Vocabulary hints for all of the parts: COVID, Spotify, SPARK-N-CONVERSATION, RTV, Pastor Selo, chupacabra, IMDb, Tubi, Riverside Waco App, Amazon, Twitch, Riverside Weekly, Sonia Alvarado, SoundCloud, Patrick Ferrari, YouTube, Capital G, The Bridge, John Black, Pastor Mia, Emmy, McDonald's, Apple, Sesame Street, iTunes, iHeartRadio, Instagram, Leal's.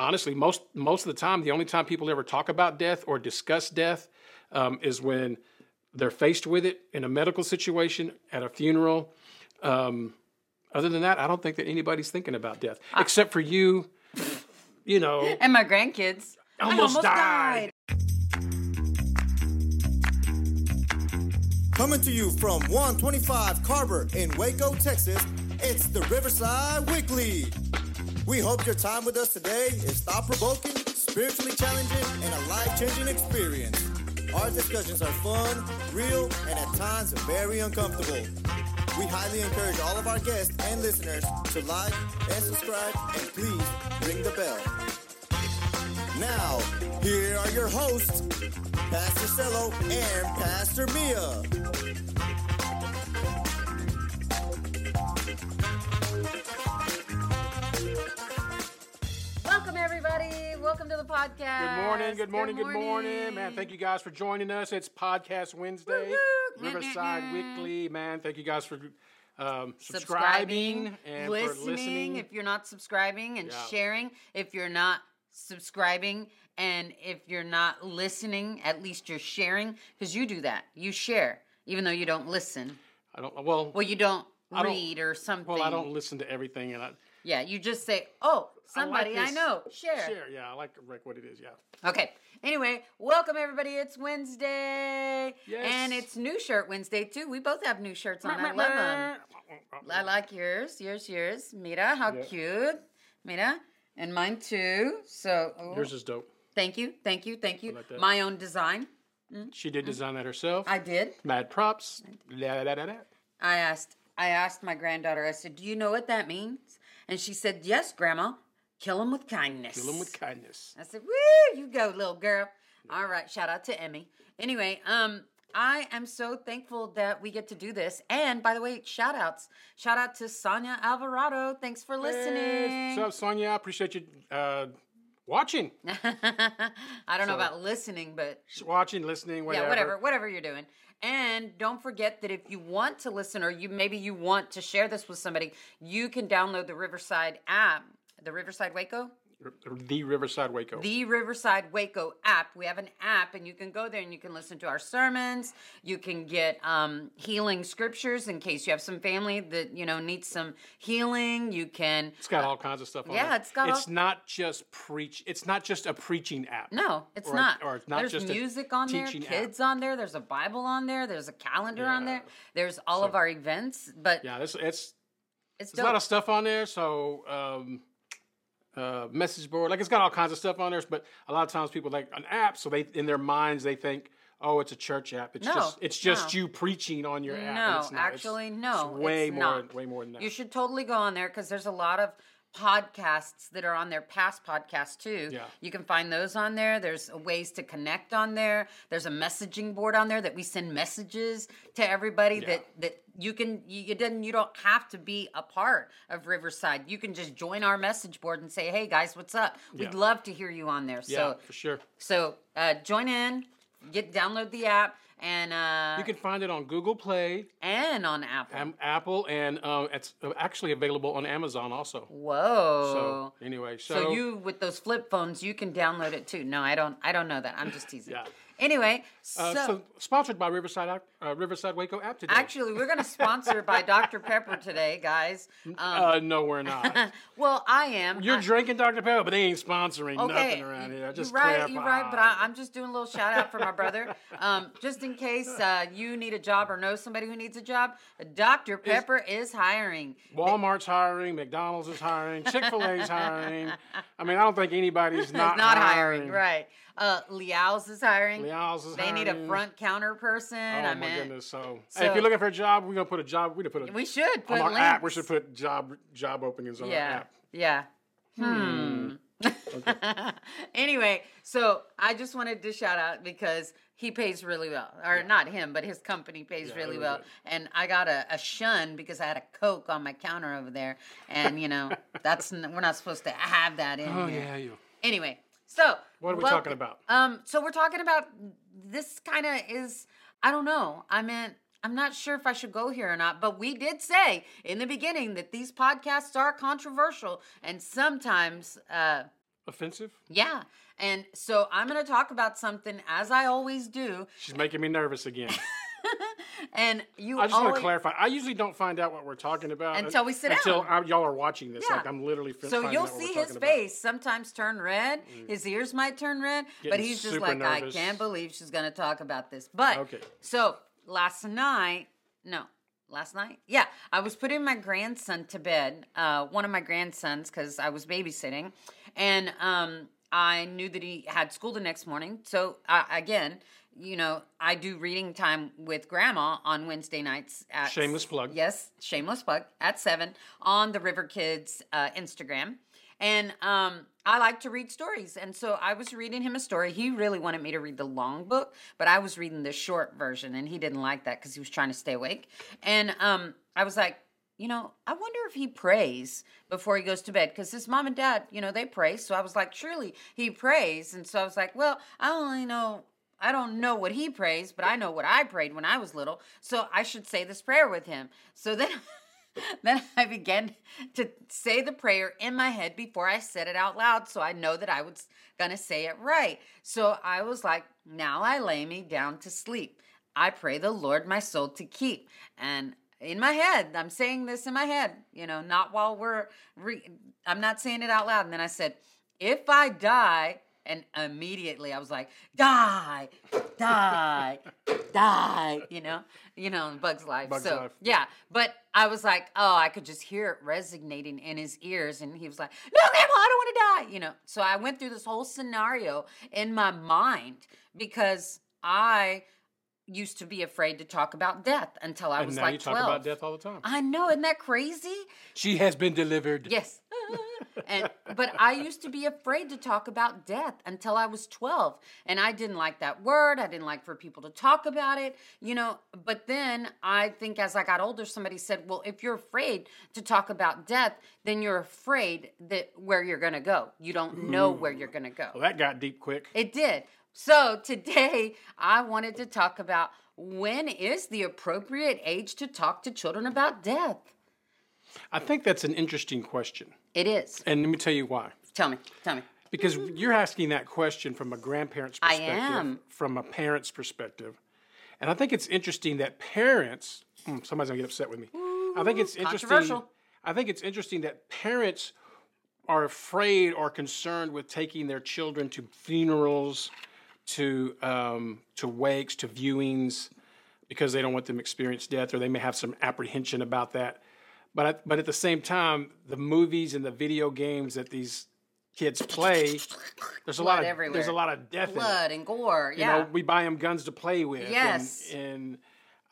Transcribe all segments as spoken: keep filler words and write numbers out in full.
honestly, most most of the time, the only time people ever talk about death or discuss death um, is when they're faced with it in a medical situation, at a funeral. Um, other than that, I don't think that anybody's thinking about death, I, except for you, you know. And my grandkids. Almost, almost died. died. Coming to you from one twenty-five Carver in Waco, Texas, it's the Riverside Weekly. We hope your time with us today is thought-provoking, spiritually challenging, and a life-changing experience. Our discussions are fun, real, and at times very uncomfortable. We highly encourage all of our guests and listeners to like and subscribe, and please ring the bell. Now, here are your hosts, Pastor Selo and Pastor Mia. Welcome, everybody. Welcome to the podcast. Good morning. Good morning. Good morning. Good morning. Man, thank you guys for joining us. It's Podcast Wednesday, woo-hoo. Riverside Weekly. Man, thank you guys for um, subscribing, subscribing and listening, for listening. If you're not subscribing and yeah. sharing, if you're not subscribing, and if you're not listening, at least you're sharing, because you do that. You share, even though you don't listen. I don't. Well, well, you don't I read don't, or something. Well, I don't listen to everything, and I. Yeah, you just say, "Oh, somebody I, like I know, share." Share, yeah, I like Rick what it is, yeah. Okay. Anyway, welcome everybody. It's Wednesday, yes. And it's New Shirt Wednesday too. We both have new shirts on. I love them. I like yours, yours, yours. Mira, how yeah. cute, Mira. And mine too. So oh. yours is dope. Thank you, thank you, thank you. Like my own design. Mm. She did design mm. that herself. I did. Mad props. I, did. La, la, la, la. I asked. I asked my granddaughter. I said, "Do you know what that means?" And she said, "Yes, Grandma. Kill him with kindness." Kill him with kindness. I said, "Woo, you go, little girl." Yeah. All right. Shout out to Emmy. Anyway, um, I am so thankful that we get to do this. And by the way, shout outs. Shout out to Sonia Alvarado. Thanks for listening. Hey, what's up, Sonia? I appreciate you uh, watching. I don't so, know about listening, but. Watching, listening, whatever. Yeah, whatever. Whatever you're doing. And don't forget that if you want to listen, or you maybe you want to share this with somebody, you can download the Riverside app. The Riverside Waco? The Riverside Waco. The Riverside Waco app. We have an app, and you can go there and you can listen to our sermons. You can get um, healing scriptures in case you have some family that, you know, needs some healing. You can. It's got uh, all kinds of stuff on it. Yeah, it's got. It's all... not just preach. It's not just a preaching app. No, it's or not. A, or it's not There's just music a on there. Kids app. on there. There's a Bible on there. There's a calendar yeah. on there. There's all so, of our events. But yeah, it's it's. It's there's a lot of stuff on there. So. Um, Uh, message board, like it's got all kinds of stuff on there, but a lot of times people like an app, so they in their minds they think, oh, it's a church app. It's no, just it's just no. you preaching on your app. No, it's not. actually, it's, no, it's way it's more, not. way more than that. You should totally go on there because there's a lot of podcasts that are on there, past podcasts too. Yeah. You can find those on there. There's ways to connect on there. There's a messaging board on there that we send messages to everybody yeah. that that. You can, you, it doesn't, you don't have to be a part of Riverside. You can just join our message board and say, hey guys, what's up? We'd yeah. love to hear you on there. Yeah, so, for sure. So uh, join in, get download the app, and uh, you can find it on Google Play and on Apple. Um, Apple, and uh, it's actually available on Amazon also. Whoa! So anyway, so, so you with those flip phones, you can download it too. No, I don't. I don't know that. I'm just teasing. yeah. Anyway, so, uh, so sponsored by Riverside uh, Riverside Waco app today. Actually, we're going to sponsor by Doctor Pepper today, guys. Um, uh, no, we're not. Well, I am. You're I, drinking Doctor Pepper, but they ain't sponsoring okay, nothing around here. Just you're right, you're right. But I, I'm just doing a little shout out for my brother, um, just in case uh, you need a job or know somebody who needs a job. Doctor Pepper is, is hiring. Walmart's they, hiring. McDonald's is hiring. Chick-fil-A's hiring. I mean, I don't think anybody's not, not hiring. hiring. Right. Uh, Leal's is hiring. Leal's is they hiring. They need a front counter person. Oh, I my meant. goodness. So, so hey, if you're looking for a job, we're going to put a job. We're going to put a We should put on our links. app. We should put job job openings on yeah. our app. Yeah. Hmm. okay. Anyway, so I just wanted to shout out because he pays really well. Or yeah. not him, but his company pays yeah, really well. Good. And I got a, a shun because I had a Coke on my counter over there. And, you know, that's we're not supposed to have that in oh, here. Oh, yeah, you. Anyway. So what are we well, talking about? Um, so we're talking about this kind of is, I don't know. I mean, I'm not sure if I should go here or not, but we did say in the beginning that these podcasts are controversial and sometimes, uh, offensive? Yeah. And so I'm going to talk about something, as I always do. She's making me nervous again. And you I just always, want to clarify. I usually don't find out what we're talking about until we sit until down. Until y'all are watching this. Yeah. Like I'm literally fin- So you'll out see his face about. Sometimes turn red. Mm. His ears might turn red. Getting but he's just like, nervous. I can't believe she's going to talk about this. But okay. So last night, no, last night? Yeah. I was putting my grandson to bed, uh, one of my grandsons, because I was babysitting. And um, I knew that he had school the next morning. So uh, again... You know, I do reading time with Grandma on Wednesday nights. At, shameless plug. Yes, shameless plug at seven on the River Kids uh, Instagram. And um, I like to read stories. And so I was reading him a story. He really wanted me to read the long book, but I was reading the short version. And he didn't like that because he was trying to stay awake. And um, I was like, you know, I wonder if he prays before he goes to bed. Because his mom and dad, you know, they pray. So I was like, surely he prays. And so I was like, well, I only know... I don't know what he prays, but I know what I prayed when I was little, so I should say this prayer with him. So then, then I began to say the prayer in my head before I said it out loud, so I know that I was going to say it right. So I was like, now I lay me down to sleep. I pray the Lord my soul to keep. And in my head, I'm saying this in my head, you know, not while we're, re- I'm not saying it out loud. And then I said, if I die... And immediately I was like, die, die, die, you know, you know, Bug's Life. Bug's so, life. Yeah. But I was like, oh, I could just hear it resonating in his ears. And he was like, no, Grandma, I don't want to die. You know, so I went through this whole scenario in my mind because I used to be afraid to talk about death until I was like twelve. And now you talk about death all the time. I know. Isn't that crazy? She has been delivered. Yes. And, but I used to be afraid to talk about death until I was twelve. And I didn't like that word. I didn't like for people to talk about it, you know. But then I think as I got older, somebody said, well, if you're afraid to talk about death, then you're afraid that where you're going to go. You don't know Ooh. Where you're going to go. Well, that got deep quick. It did. So today I wanted to talk about when is the appropriate age to talk to children about death? I think that's an interesting question. It is. And let me tell you why. Tell me. Tell me. Because you're asking that question from a grandparent's perspective. I am. From a parent's perspective. And I think it's interesting that parents... Mm, somebody's going to get upset with me. Ooh, I think it's interesting... Controversial. I think it's interesting that parents are afraid or concerned with taking their children to funerals, to um, to wakes, to viewings, because they don't want them to experience death, or they may have some apprehension about that. But at, but at the same time, the movies and the video games that these kids play, there's a Blood lot of everywhere. There's a lot of death, blood in it. And gore. Yeah, you know, we buy them guns to play with. Yes, and, and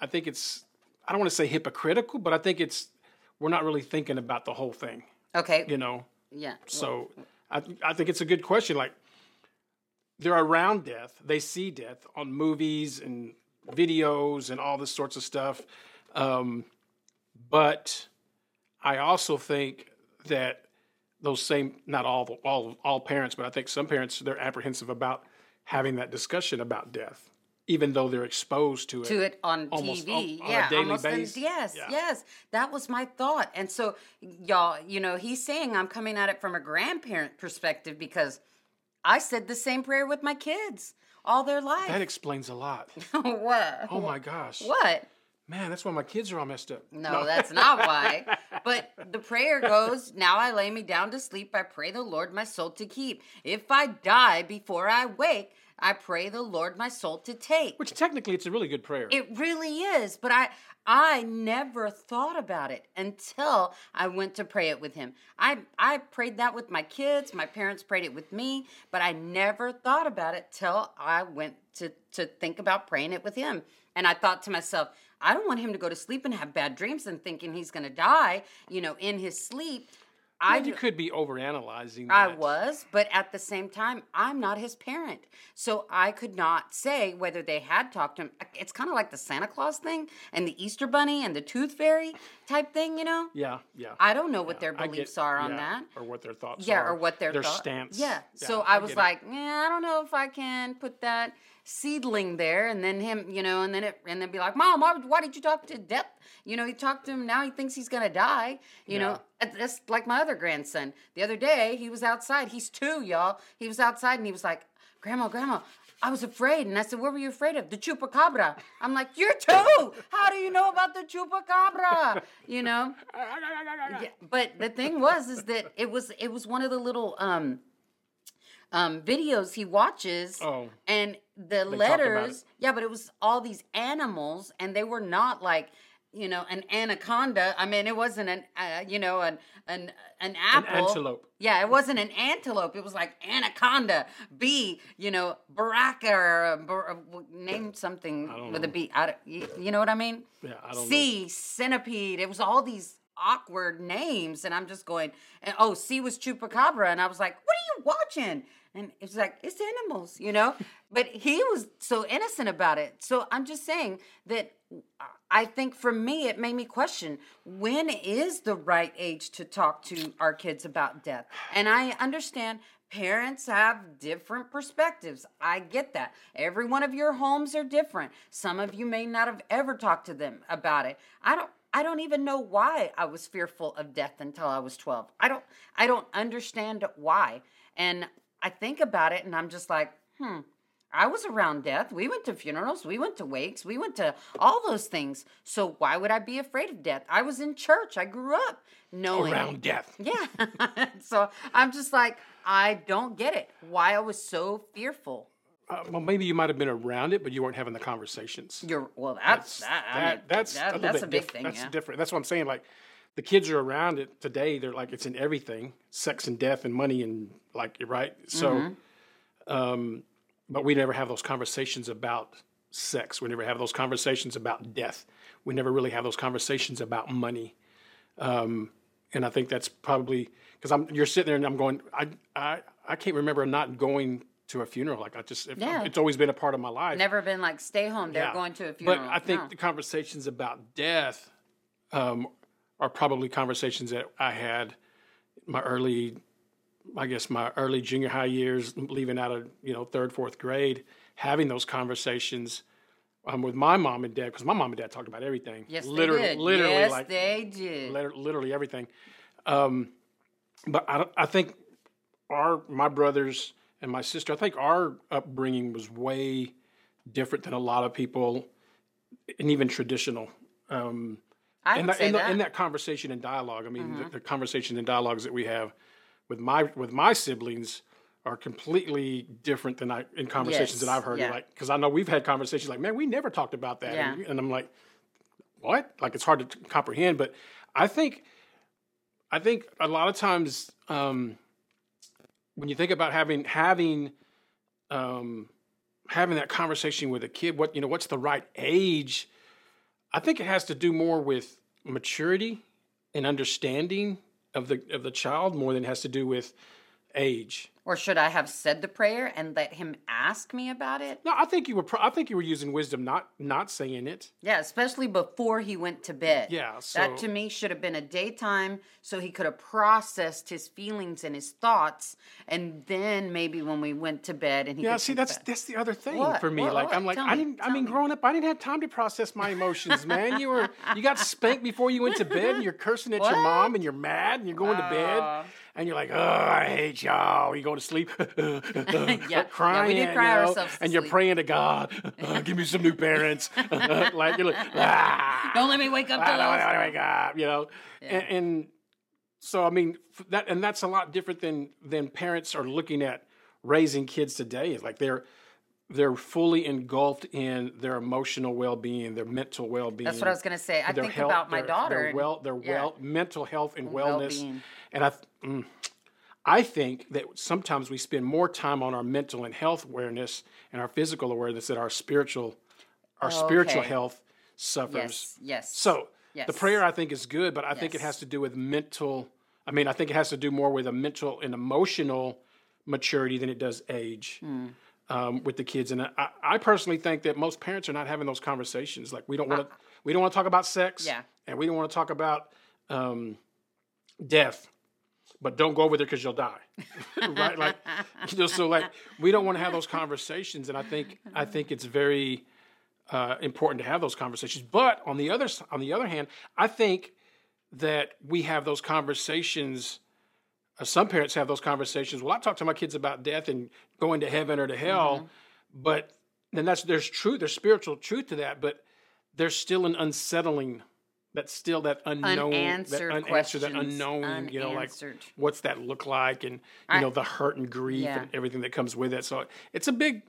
I think it's I don't want to say hypocritical, but I think it's we're not really thinking about the whole thing. Okay, you know. Yeah. So I I think it's a good question. Like they're around death, they see death on movies and videos and all this sorts of stuff, um, but I also think that those same, not all all all parents, but I think some parents, they're apprehensive about having that discussion about death, even though they're exposed to it. To it on almost, T V. On, on yeah, a daily almost basis. In, yes, yeah. yes. That was my thought. And so, y'all, you know, he's saying I'm coming at it from a grandparent perspective because I said the same prayer with my kids all their life. That explains a lot. What? Oh, my gosh. What? Man, that's why my kids are all messed up. No, no, that's not why. But the prayer goes, now I lay me down to sleep. I pray the Lord my soul to keep. If I die before I wake, I pray the Lord my soul to take. Which technically it's a really good prayer. It really is. But I I never thought about it until I went to pray it with him. I, I prayed that with my kids. My parents prayed it with me. But I never thought about it till I went to, to think about praying it with him. And I thought to myself, I don't want him to go to sleep and have bad dreams and thinking he's going to die, you know, in his sleep. Well, I you could be overanalyzing that. I was, but at the same time, I'm not his parent. So I could not say whether they had talked to him. It's kind of like the Santa Claus thing and the Easter Bunny and the Tooth Fairy type thing, you know? Yeah, yeah. I don't know yeah, what their beliefs get, are on yeah, that. Or what their thoughts yeah, are. Yeah, or what their, their thoughts. Their stance. Yeah. yeah so I, I was like, eh, I don't know if I can put that seedling there, and then him, you know, and then it, and then be like, Mom, why did you talk to death? You know, he talked to him, now he thinks he's gonna die. You yeah. know, that's like my other grandson. The other day, he was outside. He's two, y'all. He was outside, and he was like, Grandma, Grandma, I was afraid. And I said, what were you afraid of? The chupacabra. I'm like, you're two. How do you know about the chupacabra? You know? Yeah, but the thing was, is that it was it was one of the little um, um, videos he watches. Oh. And the they letters. Yeah, but it was all these animals. And they were not like, you know, an anaconda. I mean, it wasn't an, uh, you know, an an an apple. An antelope. Yeah, it wasn't an antelope. It was like anaconda, bee, you know, baraka, or, or, or name something with know. a B. I don't, you, you know what I mean? Yeah, I don't C, know. Centipede. It was all these awkward names. And I'm just going, and, oh, C was chupacabra. And I was like, what are you watching? And it's like, it's animals, you know? But he was so innocent about it. So I'm just saying that I think for me, it made me question, when is the right age to talk to our kids about death? And I understand parents have different perspectives. I get that. Every one of your homes are different. Some of you may not have ever talked to them about it. I don't I don't even know why I was fearful of death until I was twelve. I don't I don't understand why. And I think about it, and I'm just like, hmm, I was around death. We went to funerals. We went to wakes. We went to all those things. So why would I be afraid of death? I was in church. I grew up knowing. Around death. Yeah. So I'm just like, I don't get it. Why I was so fearful. Uh, well, maybe you might have been around it, but you weren't having the conversations. You're well, that's, that's, that, that, I mean, that's, that, a, that's a big diff- thing. That's yeah. different. That's what I'm saying. Like, the kids are around it today. They're like, it's in everything, sex and death and money and like, right? So, mm-hmm. um, but we never have those conversations about sex. We never have those conversations about death. We never really have those conversations about money. Um, and I think that's probably, because I'm you're sitting there and I'm going, I I, I can't remember not going to a funeral. Like I just, if, yeah. it's always been a part of my life. Never been like, stay home, they're yeah. going to a funeral. But I think no. the conversations about death um, are probably conversations that I had in my early I guess my early junior high years, leaving out of, you know, third, fourth grade, having those conversations um, with my mom and dad, because my mom and dad talked about everything. Yes, literally, they did. Literally, yes, like, they did. Literally everything. Um, but I, I think our my brothers and my sister, I think our upbringing was way different than a lot of people, and even traditional. Um, I would and say the, and that. The, and that conversation and dialogue, I mean, mm-hmm. the, the conversation and dialogues that we have with my with my siblings are completely different than I in conversations yes. that I've heard. Yeah. Like, because I know we've had conversations like, man, we never talked about that, yeah. and, and I'm like, what? Like, it's hard to comprehend. But I think, I think a lot of times um, when you think about having having um, having that conversation with a kid, what you know, what's the right age? I think it has to do more with maturity and understanding of the of the child more than it has to do with age. Or should I have said the prayer and let him ask me about it? No, I think you were pro- I think you were using wisdom, not not saying it. Yeah, especially before he went to bed. Yeah, so that to me should have been a daytime so he could have processed his feelings and his thoughts, and then maybe when we went to bed and he Yeah, see that's bed. that's the other thing what? for me. What? Like what? I'm like tell I didn't me, I mean me. growing up I didn't have time to process my emotions, man. You were you got spanked before you went to bed and you're cursing at what? your mom and you're mad and you're going uh. to bed. And you're like, oh, I hate y'all. You go to sleep, uh, uh, yeah. crying, yeah, we do cry you know, ourselves to and sleep. You're praying to God, uh, give me some new parents. Like you're like, ah, don't let me wake up. Till don't let me wake up, you know. Yeah. And, and so, I mean, that and that's a lot different than than parents are looking at raising kids today. It's like they're they're fully engulfed in their emotional well-being, their mental well-being. That's what I was going to say. I think health, about my their, daughter. Their, well, their yeah. well, mental health and wellness. Well-being. And I, mm, I think that sometimes we spend more time on our mental and health awareness and our physical awareness than our spiritual, our okay. spiritual health suffers. Yes, yes. So yes. the prayer I think is good, but I yes. think it has to do with mental. I mean, I think it has to do more with a mental and emotional maturity than it does age. Mm. Um, with the kids, and I, I personally think that most parents are not having those conversations. Like we don't want to, uh, we don't want to talk about sex, yeah. and we don't want to talk about um, death, but don't go over there because you'll die, right? Like, you know, so like we don't want to have those conversations, and I think I think it's very uh, important to have those conversations. But on the other on the other hand, I think that we have those conversations. Uh, some parents have those conversations. Well, I talk to my kids about death and going to heaven or to hell, mm-hmm. but then that's there's truth, there's spiritual truth to that, but there's still an unsettling. That's still that unknown, unanswered, that unanswered, that unknown, unanswered. You know, like what's that look like, and you I, know the hurt and grief yeah. and everything that comes with it. So it's a big.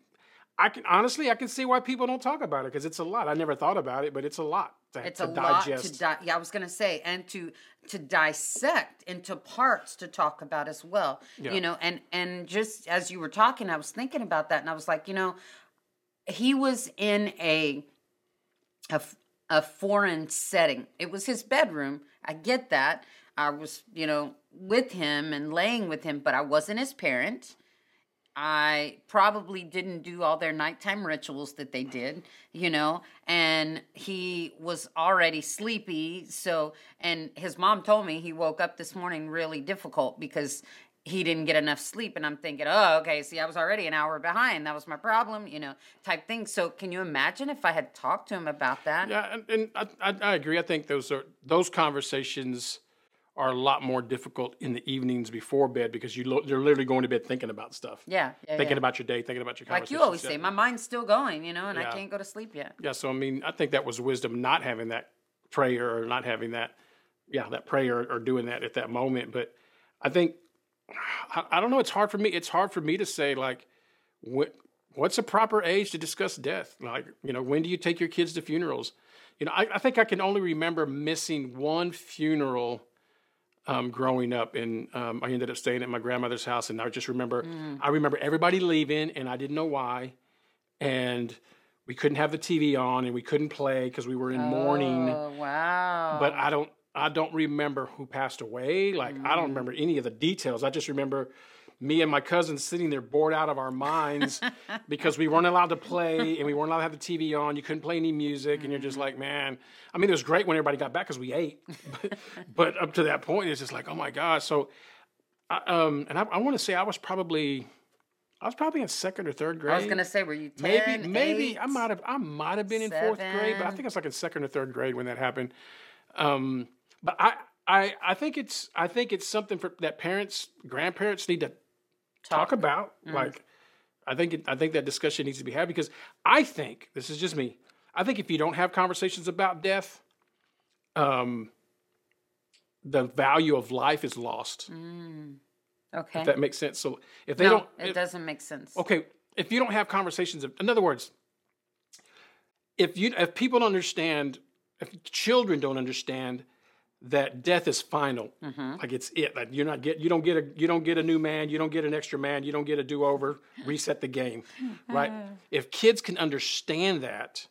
I can honestly, I can see why people don't talk about it because it's a lot. I never thought about it, but it's a lot to, it's to a digest. Lot to di- yeah, I was gonna say, and to to dissect into parts to talk about as well. Yeah. You know, and and just as you were talking, I was thinking about that, and I was like, you know, he was in a a. a foreign setting. It was his bedroom. I get that. I was, you know, with him and laying with him, but I wasn't his parent. I probably didn't do all their nighttime rituals that they did, you know, and he was already sleepy. So, and his mom told me he woke up this morning really difficult because he didn't get enough sleep. And I'm thinking, oh, okay, see, I was already an hour behind. That was my problem, you know, type thing. So can you imagine if I had talked to him about that? Yeah, and, and I, I, I agree. I think those are those conversations are a lot more difficult in the evenings before bed because you lo- you're literally going to bed thinking about stuff. Yeah. yeah thinking yeah. about your day, thinking about your conversations. Like you always yeah. say, my mind's still going, you know, and yeah. I can't go to sleep yet. Yeah, so, I mean, I think that was wisdom, not having that prayer or not having that, yeah, that prayer or doing that at that moment. But I think... I don't know. It's hard for me. It's hard for me to say, like, what, what's a proper age to discuss death? Like, you know, when do you take your kids to funerals? You know, I, I think I can only remember missing one funeral um, growing up. And um, I ended up staying at my grandmother's house. And I just remember, mm. I remember everybody leaving and I didn't know why. And we couldn't have the T V on and we couldn't play because we were in oh, mourning. Wow. But I don't. I don't remember who passed away. Like, mm. I don't remember any of the details. I just remember me and my cousin sitting there bored out of our minds because we weren't allowed to play and we weren't allowed to have the T V on. You couldn't play any music. Mm. And you're just like, man. I mean, it was great when everybody got back because we ate. But, but up to that point, it's just like, oh, my gosh. So, I, um, and I, I want to say I was probably... I was probably in second or third grade. I was gonna say, were you ten, maybe? Maybe eight, I might have. I might have been seven. In fourth grade, but I think I was like in second or third grade when that happened. Um, but I, I, I think it's. I think it's something for, that parents, grandparents need to talk, talk about. Mm. Like, I think. It, I think that discussion needs to be had because I think this is just me. I think if you don't have conversations about death, um, the value of life is lost. Mm. Okay. If that makes sense. So if they no, don't, it if, doesn't make sense. Okay. If you don't have conversations, of, in other words, if you if people don't understand, if children don't understand that death is final, mm-hmm. like it's it. Like you're not get you don't get a you don't get a new man, you don't get an extra man, you don't get a do over, reset the game, right? If kids can understand that,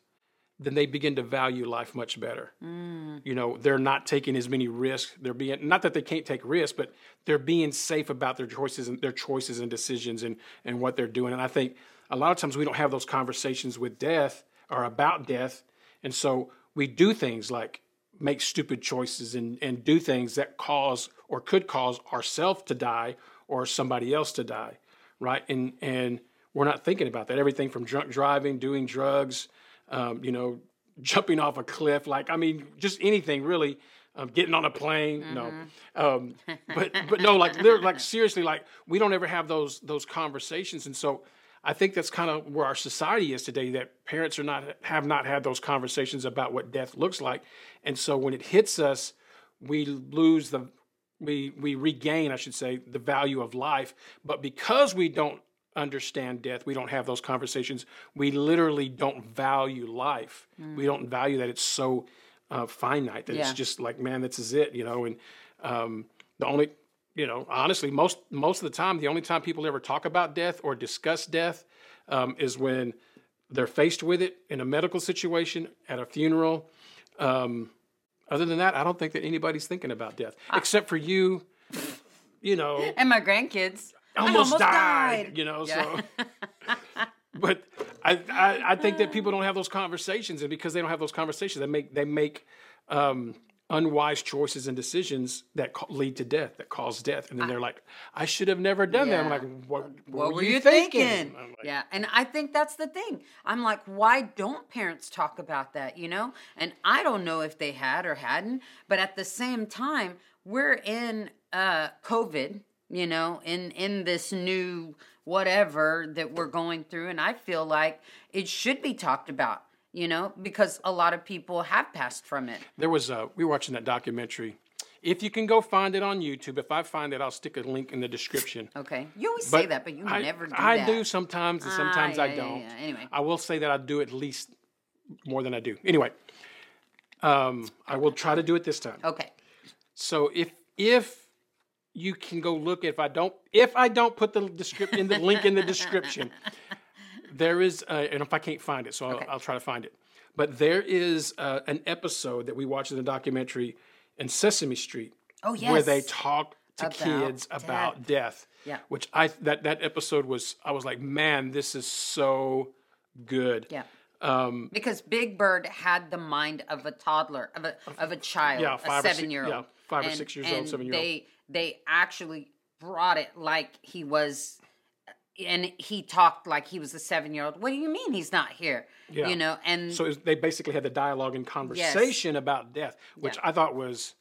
then they begin to value life much better. Mm. You know, they're not taking as many risks. They're being, not that they can't take risks, but they're being safe about their choices and their choices and decisions and, and what they're doing. And I think a lot of times we don't have those conversations with death or about death. And so we do things like make stupid choices and, and do things that cause or could cause ourselves to die or somebody else to die, right? And, and we're not thinking about that. Everything from drunk driving, doing drugs, Um, you know, jumping off a cliff, like, I mean, just anything really, um, getting on a plane, mm-hmm. no, um, but, but no, like, like seriously, like we don't ever have those, those conversations. And so I think that's kind of where our society is today, that parents are not, have not had those conversations about what death looks like. And so when it hits us, we lose the, we, we regain, I should say, the value of life, but because we don't understand death, we don't have those conversations, we literally don't value life. Mm. We don't value that it's so uh, finite, that yeah. it's just like, man, this is it, you know, and um, the only, you know, honestly, most most of the time, the only time people ever talk about death or discuss death um, is when they're faced with it in a medical situation, at a funeral. Um, other than that, I don't think that anybody's thinking about death, I- except for you, you know. And my grandkids. Almost, almost died, died, you know, yeah. so, but I, I I think that people don't have those conversations, and because they don't have those conversations, they make, they make um, unwise choices and decisions that lead to death, that cause death. And then I, they're like, I should have never done yeah. that. I'm like, what, what, what were, were you thinking? thinking? Like, yeah. And I think that's the thing. I'm like, why don't parents talk about that, you know? And I don't know if they had or hadn't, but at the same time, we're in uh, COVID, you know, in, in this new whatever that we're going through. And I feel like it should be talked about. You know, because a lot of people have passed from it. There was a, we were watching that documentary. If you can go find it on YouTube, if I find it, I'll stick a link in the description. Okay. You always but say that, but you I, never do I that. I do sometimes, and sometimes ah, yeah, I don't. Yeah, yeah. Anyway. I will say that I do at least more than I do. Anyway, um, okay. I will try to do it this time. Okay. So if if you can go look, if I don't, if I don't put the description, the link in the description. There is, uh, and if I can't find it, so I'll, okay. I'll try to find it. But there is uh, an episode that we watched in the documentary in Sesame Street, oh, yes. where they talk to about kids death. about death. Yeah, which I that that episode was. I was like, man, this is so good. Yeah, um, because Big Bird had the mind of a toddler, of a of a child, yeah, a seven-year-old, yeah, five and, or six years and old, seven-year-old. They they actually brought it like he was. And he talked like he was a seven-year-old. What do you mean he's not here? Yeah. You know, and so they basically had the dialogue and conversation yes. about death, which yeah. I thought was,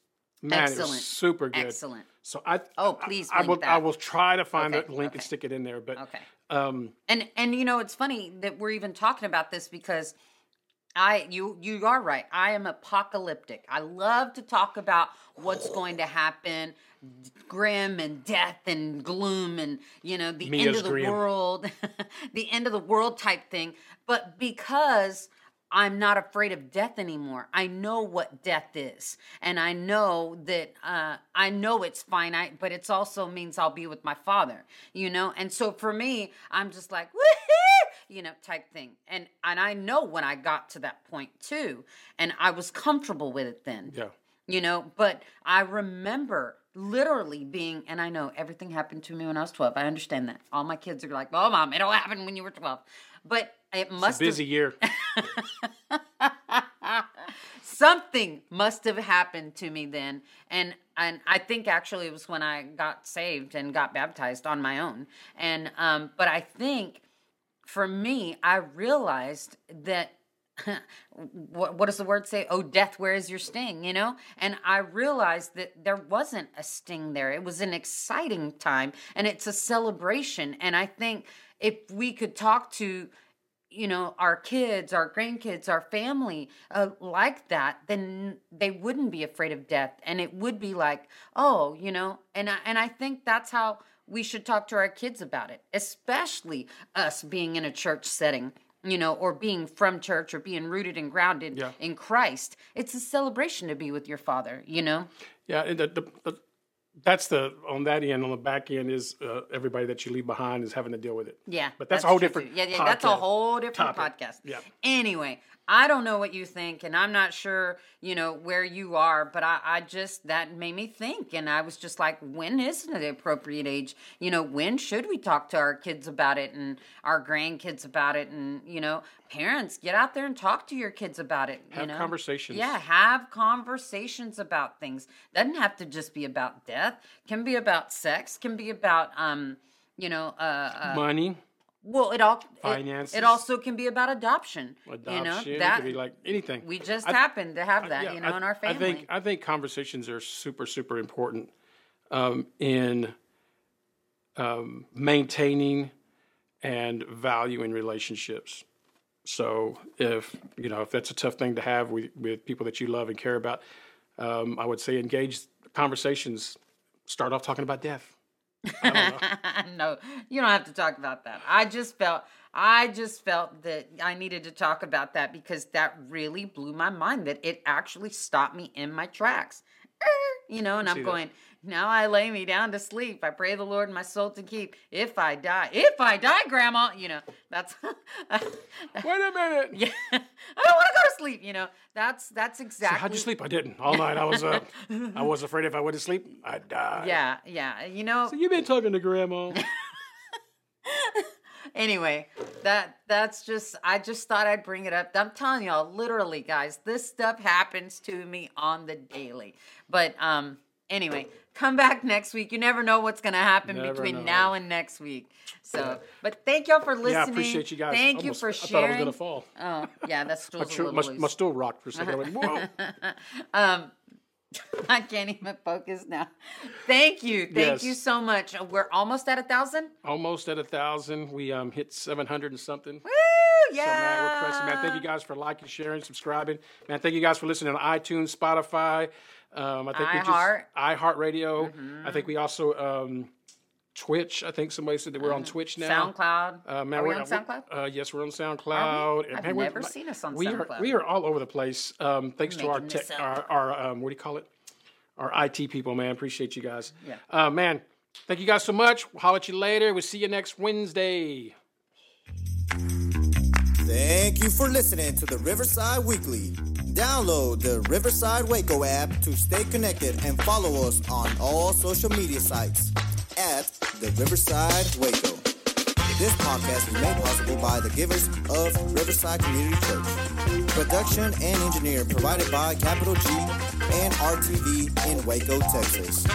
man, Excellent. it was super good. Excellent. So I oh please, I, I, I will that. I will try to find okay. the link okay. and stick it in there. But okay, um, and and you know, it's funny that we're even talking about this because I you you are right. I am apocalyptic. I love to talk about what's going to happen. Grim and death and gloom and, you know, the Mia's end of the grim. world, the end of the world type thing. But because I'm not afraid of death anymore, I know what death is. And I know that, uh, I know it's finite, but it also means I'll be with my Father, you know? And so for me, I'm just like, woohoo, you know, type thing. And, and I know when I got to that point too, and I was comfortable with it then, yeah. you know, but I remember literally being, and I know everything happened to me when I was twelve. I understand that. All my kids are like, oh, Mom, it all happened when you were twelve. But it must have... It's a busy have... year. Something must have happened to me then. And, and I think actually it was when I got saved and got baptized on my own. And um, but I think for me, I realized that what, what does the word say? Oh, death, where is your sting? You know? And I realized that there wasn't a sting there. It was an exciting time and it's a celebration. And I think if we could talk to, you know, our kids, our grandkids, our family uh, like that, then they wouldn't be afraid of death. And it would be like, oh, you know, and I, and I think that's how we should talk to our kids about it, especially us being in a church setting. You know, or being from church or being rooted and grounded yeah. in Christ. It's a celebration to be with your Father, you know? Yeah, and the, the, the, that's the, on that end, on the back end is uh, everybody that you leave behind is having to deal with it. Yeah. But that's, that's a whole different yeah, yeah, podcast. That's a whole different topic. podcast. Yeah. Anyway, I don't know what you think, and I'm not sure, you know, where you are, but I, I just, that made me think, and I was just like, when is the appropriate age? You know, when should we talk to our kids about it and our grandkids about it? And, you know, parents, get out there and talk to your kids about it. You have know? conversations. Yeah, have conversations about things. Doesn't have to just be about death. Can be about sex. Can be about, um, you know. Uh, uh, Money. Well, it all finances. It, it also can be about adoption. Adoption, you know, that, it could be like anything. We just I, happen to have that, I, yeah, you know, I, in our family. I think I think conversations are super super important um, in um, maintaining and valuing relationships. So if you know if that's a tough thing to have with, with people that you love and care about, um, I would say engage conversations. Start off talking about death. I don't know. No, you don't have to talk about that. I just felt, I just felt that I needed to talk about that because that really blew my mind. That it actually stopped me in my tracks, you know. And I'm going, that. Now I lay me down to sleep. I pray the Lord my soul to keep. If I die, if I die, Grandma, you know, that's. Wait a minute. Yeah, I don't want to go to sleep. You know, that's that's exactly. So how'd you sleep? I didn't all night. I was uh, I was afraid if I went to sleep, I'd die. Yeah, yeah, you know. So you've been talking to Grandma. Anyway, that that's just, I just thought I'd bring it up. I'm telling y'all, literally, guys, this stuff happens to me on the daily. But um, anyway, come back next week. You never know what's going to happen never between know. now and next week. So, yeah. But thank y'all for listening. Yeah, I appreciate you guys. Thank Almost, you for sharing. I thought I was going to fall. Oh, yeah, that stool's a little my, loose. My stool rocked for a second. I went, whoa. um, I can't even focus now. Thank you. Thank yes. you so much. We're almost at a thousand. Almost at a thousand. We um, hit seven hundred and something. Woo! Yeah. So, man, we're pressing. Man, thank you guys for liking, sharing, subscribing. Man, thank you guys for listening on iTunes, Spotify. Um, I think iHeart. iHeartRadio. Mm-hmm. I think we also... Um, Twitch, I think somebody said that we're on Twitch now. SoundCloud. Uh, man, are we on SoundCloud? Uh, yes, we're on SoundCloud. We? I've and, man, never seen us on we SoundCloud. Are, we are all over the place. Um, thanks to our tech, our, our um, what do you call it? Our I T people, man. Appreciate you guys. Yeah. Uh, man, thank you guys so much. We'll holler at you later. We'll see you next Wednesday. Thank you for listening to the Riverside Weekly. Download the Riverside Waco app to stay connected and follow us on all social media sites at the Riverside Waco. This podcast is made possible by the givers of Riverside Community Church. Production and engineering provided by Capital G and R T V in Waco, Texas.